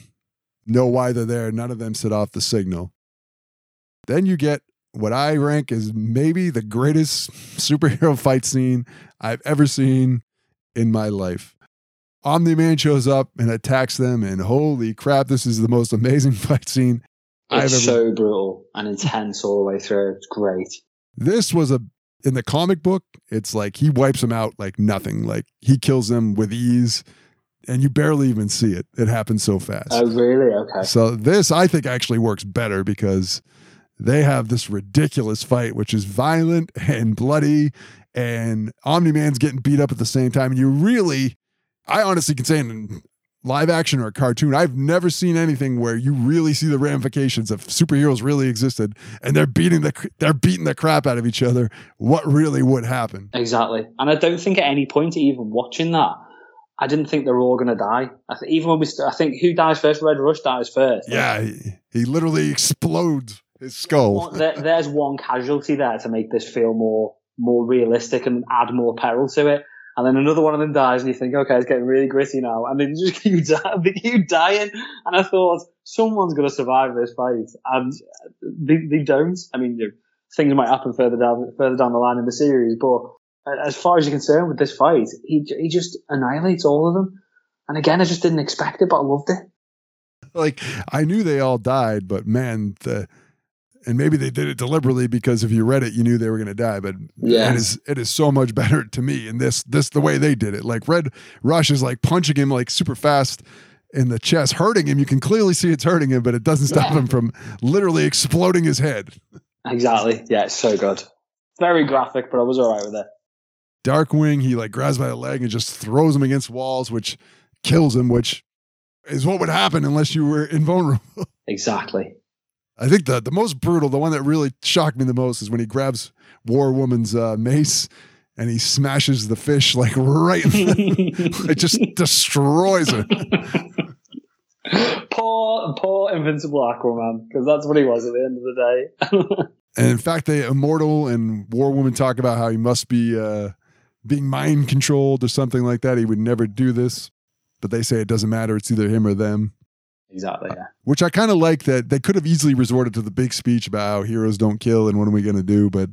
know why they're there. None of them set off the signal. Then you get what I rank as maybe the greatest superhero fight scene I've ever seen in my life. Omni-Man shows up and attacks them, and holy crap, this is the most amazing fight scene I've ever seen. It's so brutal and intense all the way through. It's great. This was a In the comic book, it's like he wipes them out like nothing. Like he kills them with ease, and you barely even see it. It happens so fast. Oh, really? Okay. So this, I think, actually works better because they have this ridiculous fight, which is violent and bloody, and Omni-Man's getting beat up at the same time. And you really, I honestly can say in live action or a cartoon, I've never seen anything where you really see the ramifications of superheroes really existed and they're beating the they're beating the crap out of each other. What really would happen? Exactly. And I don't think at any point, even watching that, I didn't think they're all going to die. I th- even when we, st- I think who dies first? Red Rush dies first. Yeah, he, he literally explodes his skull. there, there's one casualty there to make this feel more more realistic and add more peril to it. And then another one of them dies, and you think, okay, it's getting really gritty now. And then just keep, di- they keep dying. And I thought, someone's going to survive this fight. And they, they don't. I mean, you know, things might happen further down further down the line in the series. But as far as you're concerned with this fight, he he just annihilates all of them. And again, I just didn't expect it, but I loved it. Like, I knew they all died, but man, the, And maybe they did it deliberately because if you read it, you knew they were going to die. But yeah. it is it is so much better to me. And this this the way they did it. Like Red Rush is like punching him like super fast in the chest, hurting him. You can clearly see it's hurting him, but it doesn't stop yeah. him from literally exploding his head. Exactly. Yeah, it's so good. Very graphic, but I was all right with it. Darkwing, he like grabs by the leg and just throws him against walls, which kills him, which is what would happen unless you were invulnerable. Exactly. I think the, the most brutal, the one that really shocked me the most is when he grabs War Woman's uh, mace and he smashes the fish like right in the, it just destroys her. Poor, poor Invincible Aquaman, because that's what he was at the end of the day. And in fact, the Immortal and War Woman talk about how he must be uh, being mind controlled or something like that. He would never do this, but they say it doesn't matter. It's either him or them. Exactly. Yeah. Uh, which I kind of like that they could have easily resorted to the big speech about how heroes don't kill and what are we going to do? But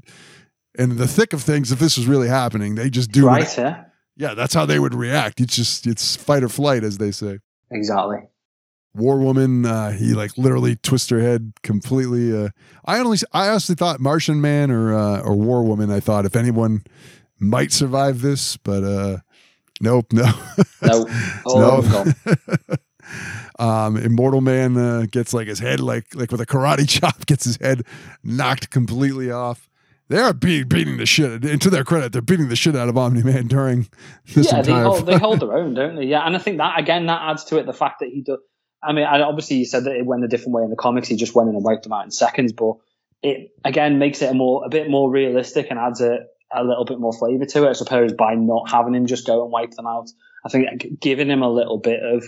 in the thick of things, if this was really happening, they just do right. Yeah. Yeah. That's how they would react. It's just, it's fight or flight, as they say. Exactly. War Woman, uh, he like literally twists her head completely. Uh, I only, I honestly thought Martian Man or, uh, or War Woman. I thought if anyone might survive this, but, uh, nope, no, no, oh, no. no. Um, Immortal Man uh, gets like his head, like like with a karate chop, gets his head knocked completely off. They are be- beating the shit, and to their credit, they're beating the shit out of Omni-Man during this yeah, entire... Yeah, they, they hold their own, don't they? Yeah, and I think that, again, that adds to it the fact that he does... I mean, I, obviously you said that it went a different way in the comics, he just went in and wiped them out in seconds, but it, again, makes it a more a bit more realistic and adds a, a little bit more flavour to it, I suppose, by not having him just go and wipe them out. I think giving him a little bit of...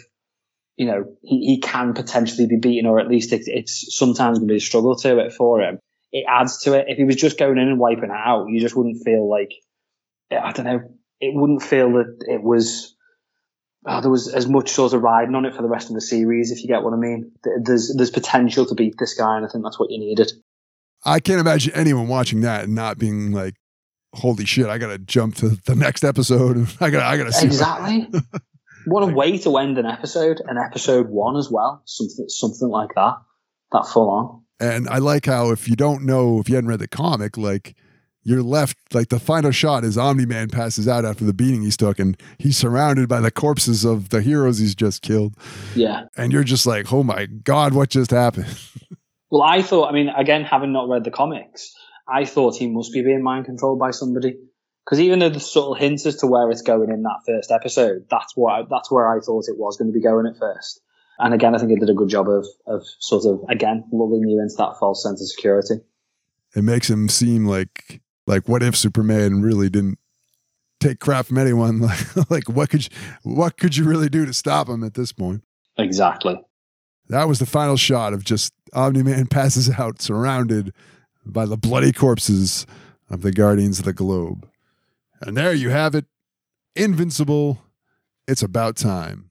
you know, he, he can potentially be beaten, or at least it, it's sometimes going to be a struggle to it for him. It adds to it. If he was just going in and wiping it out, you just wouldn't feel like, I don't know, it wouldn't feel that it was, oh, there was as much sort of riding on it for the rest of the series, if you get what I mean. There's, there's potential to beat this guy, and I think that's what you needed. I can't imagine anyone watching that and not being like, holy shit, I got to jump to the next episode. I got I got to see. Exactly. What a way to end an episode, and episode one as well, something something like that, that full on. And I like how if you don't know, if you hadn't read the comic, like you're left, like the final shot is Omni-Man passes out after the beating he's took, and he's surrounded by the corpses of the heroes he's just killed. Yeah. And you're just like, oh my God, what just happened? Well, I thought, I mean, again, having not read the comics, I thought he must be being mind controlled by somebody. Because even though the subtle hints as to where it's going in that first episode, that's what I, that's where I thought it was going to be going at first. And again, I think it did a good job of of sort of again lulling you into that false sense of security. It makes him seem like like what if Superman really didn't take crap from anyone? Like like what could you, what could you really do to stop him at this point? Exactly. That was the final shot of just Omni-Man passes out, surrounded by the bloody corpses of the Guardians of the Globe. And there you have it. Invincible. It's about time.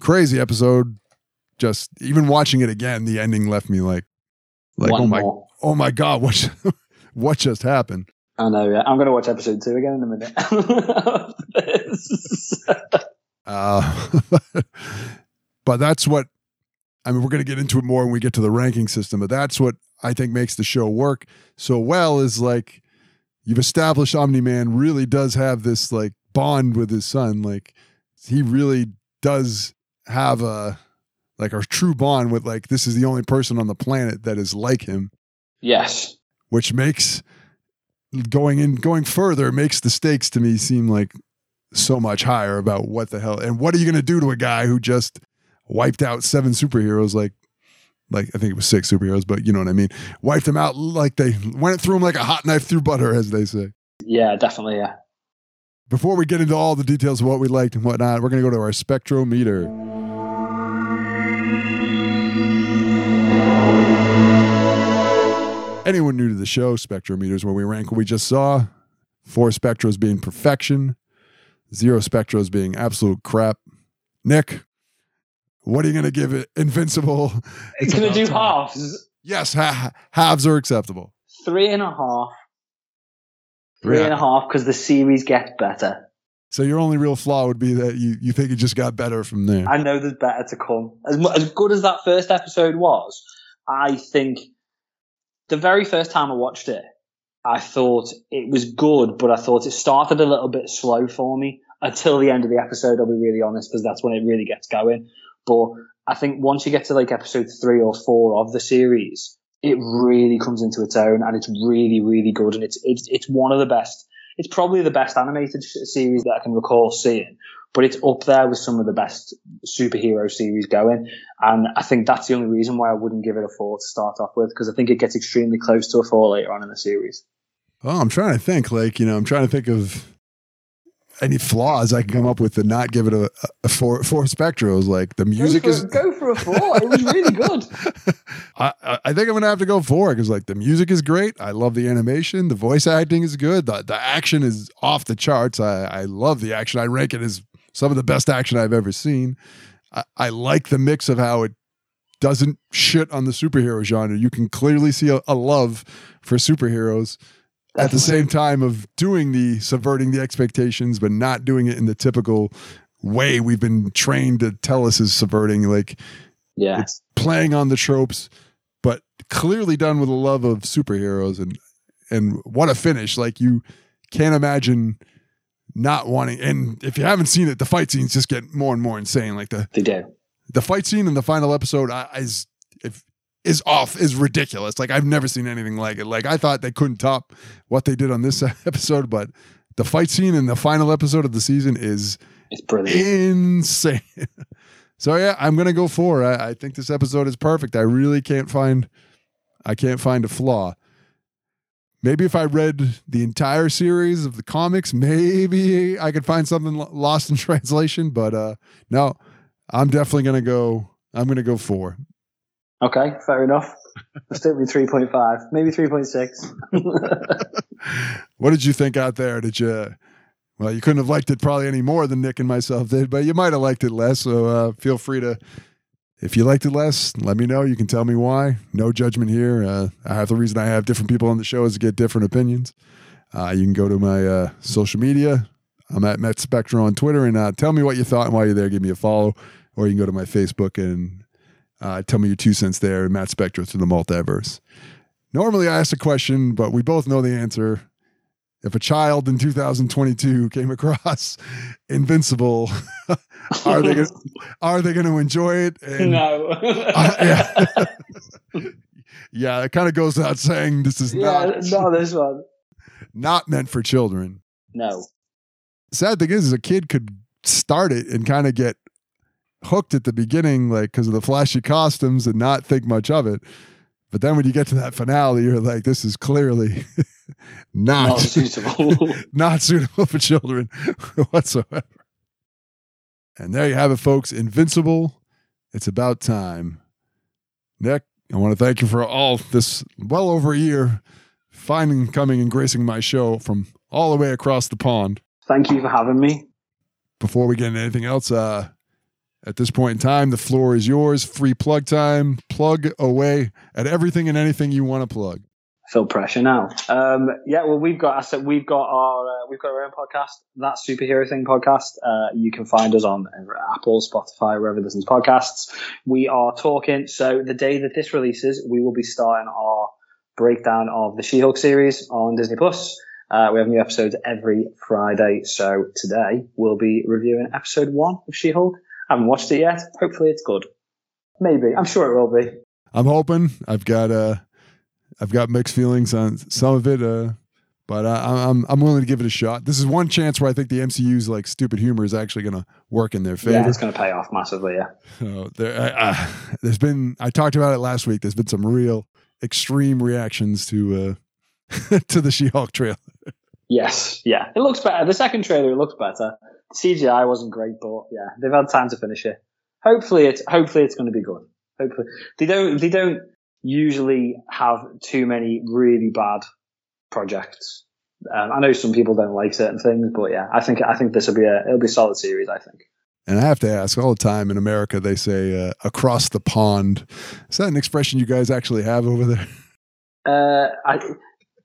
Crazy episode. Just even watching it again, the ending left me like, like One oh my, more. oh my God, what, what just happened? I know. Yeah. I'm going to watch episode two again in a minute. uh, but that's what, I mean, we're going to get into it more when we get to the ranking system, but that's what I think makes the show work so well is like, you've established Omni-Man really does have this like bond with his son. Like he really does have a, like a true bond with like, this is the only person on the planet that is like him. Yes. Which makes going in, going further makes the stakes to me seem like so much higher about what the hell, and what are you going to do to a guy who just wiped out seven superheroes? Like, Like, I think it was six superheroes, but you know what I mean? Wiped them out like they went through them like a hot knife through butter, as they say. Yeah, definitely, yeah. Before we get into all the details of what we liked and whatnot, we're going to go to our spectrometer. Anyone new to the show, spectrometers, where we rank what we just saw. Four spectros being perfection. Zero spectros being absolute crap. Nick, what are you going to give it? Invincible. It's going to do time. halves. Yes, ha- halves are acceptable. Three and a half. Three yeah. and a half, because the series gets better. So your only real flaw would be that you, you think it just got better from there. I know there's better to come. As, as good as that first episode was, I think the very first time I watched it, I thought it was good, but I thought it started a little bit slow for me until the end of the episode, I'll be really honest, because that's when it really gets going. But I think once you get to like episode three or four of the series, it really comes into its own, and it's really, really good. And it's, it's, it's one of the best. It's probably the best animated series that I can recall seeing, but it's up there with some of the best superhero series going. And I think that's the only reason why I wouldn't give it a four to start off with, because I think it gets extremely close to a four later on in the series. Oh, I'm trying to think, like, you know, I'm trying to think of any flaws I can come up with to not give it a, a four, four Spectros. Like the music go for, is go for a four. It was really good. I, I think I'm going to have to go four because like the music is great. I love the animation. The voice acting is good. The, the action is off the charts. I, I love the action. I rank it as some of the best action I've ever seen. I, I like the mix of how it doesn't shit on the superhero genre. You can clearly see a, a love for superheroes. Definitely. At the same time of doing the subverting the expectations, but not doing it in the typical way we've been trained to tell us is subverting, like yeah. It's playing on the tropes, but clearly done with a love of superheroes. And, and what a finish. Like you can't imagine not wanting. And if you haven't seen it, the fight scenes just get more and more insane. Like the, they do. The fight scene in the final episode is, if, is off is ridiculous. Like I've never seen anything like it. Like I thought they couldn't top what they did on this episode, but the fight scene in the final episode of the season is it's brilliant, insane. So yeah, I'm going to go four. I, I think this episode is perfect. I really can't find, I can't find a flaw. Maybe if I read the entire series of the comics, maybe I could find something lost in translation, but uh, no, I'm definitely going to go, I'm going to go four. Okay, fair enough. I'll stick with three point five, maybe three point six. What did you think out there? Did you? Well, you couldn't have liked it probably any more than Nick and myself did, but you might have liked it less. So uh, feel free to, if you liked it less, let me know. You can tell me why. No judgment here. Uh, I have the reason I have different people on the show is to get different opinions. Uh, you can go to my uh, social media. I'm at Matt Spectro on Twitter, and uh, tell me what you thought. And while you're there, give me a follow, or you can go to my Facebook and. Uh, tell me your two cents there, Matt Spectro through the multiverse. Normally I ask a question, but we both know the answer. If a child in two thousand twenty-two came across Invincible, are they gonna, are they going to enjoy it? And, no. uh, yeah. Yeah, it kind of goes without saying this is yeah, not, not this one. Not meant for children. No. Sad thing is, is a kid could start it and kind of get hooked at the beginning, like because of the flashy costumes, and not think much of it, but then when you get to that finale, you're like, this is clearly not, not suitable not suitable for children whatsoever. And there you have it, folks. Invincible, it's about time. Nick, I want to thank you for all this, well over a year, finding, coming and gracing my show from all the way across the pond. Thank you for having me. Before we get into anything else, uh at this point in time, the floor is yours. Free plug time. Plug away at everything and anything you want to plug. I feel pressure now. Um, yeah, well, we've got we've got our uh, we've got our own podcast, That Superhero Thing podcast. Uh, you can find us on Apple, Spotify, wherever you listen to podcasts. We are talking. So the day that this releases, we will be starting our breakdown of the She-Hulk series on Disney Plus. Uh, we have new episodes every Friday. So today we'll be reviewing episode one of She-Hulk. I haven't watched it yet. Hopefully it's good. Maybe. I'm sure it will be. I'm hoping. I've got uh, I've got mixed feelings on some of it, uh, but I, I'm I'm willing to give it a shot. This is one chance where I think the M C U's like stupid humor is actually going to work in their favor. Yeah, it's going to pay off massively. Yeah. So there, I, I, there's been. I talked about it last week. There's been some real extreme reactions to uh, to the She-Hulk trailer. Yes. Yeah. It looks better. The second trailer, it looks better. C G I wasn't great, but yeah, they've had time to finish it. Hopefully it's, hopefully it's going to be good. Hopefully they don't, they don't usually have too many really bad projects. Um, I know some people don't like certain things, but yeah, I think, I think this will be a, it'll be a solid series, I think. And I have to ask, all the time in America, they say, uh, across the pond. Is that an expression you guys actually have over there? Uh, I,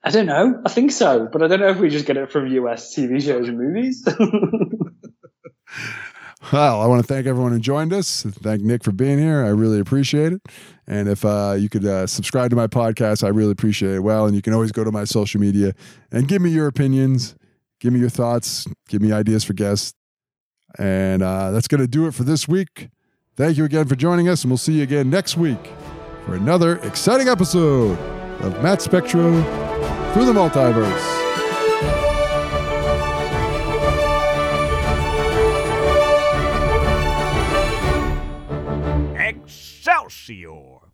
I don't know. I think so, but I don't know if we just get it from U S T V shows and movies. Well, I want to thank everyone who joined us. Thank Nick for being here. I really appreciate it. And if uh, you could uh, subscribe to my podcast, I really appreciate it. Well, and you can always go to my social media and give me your opinions. Give me your thoughts. Give me ideas for guests. And uh, that's going to do it for this week. Thank you again for joining us, and we'll see you again next week for another exciting episode of Matt Spectro Through the Multiverse. Excelsior!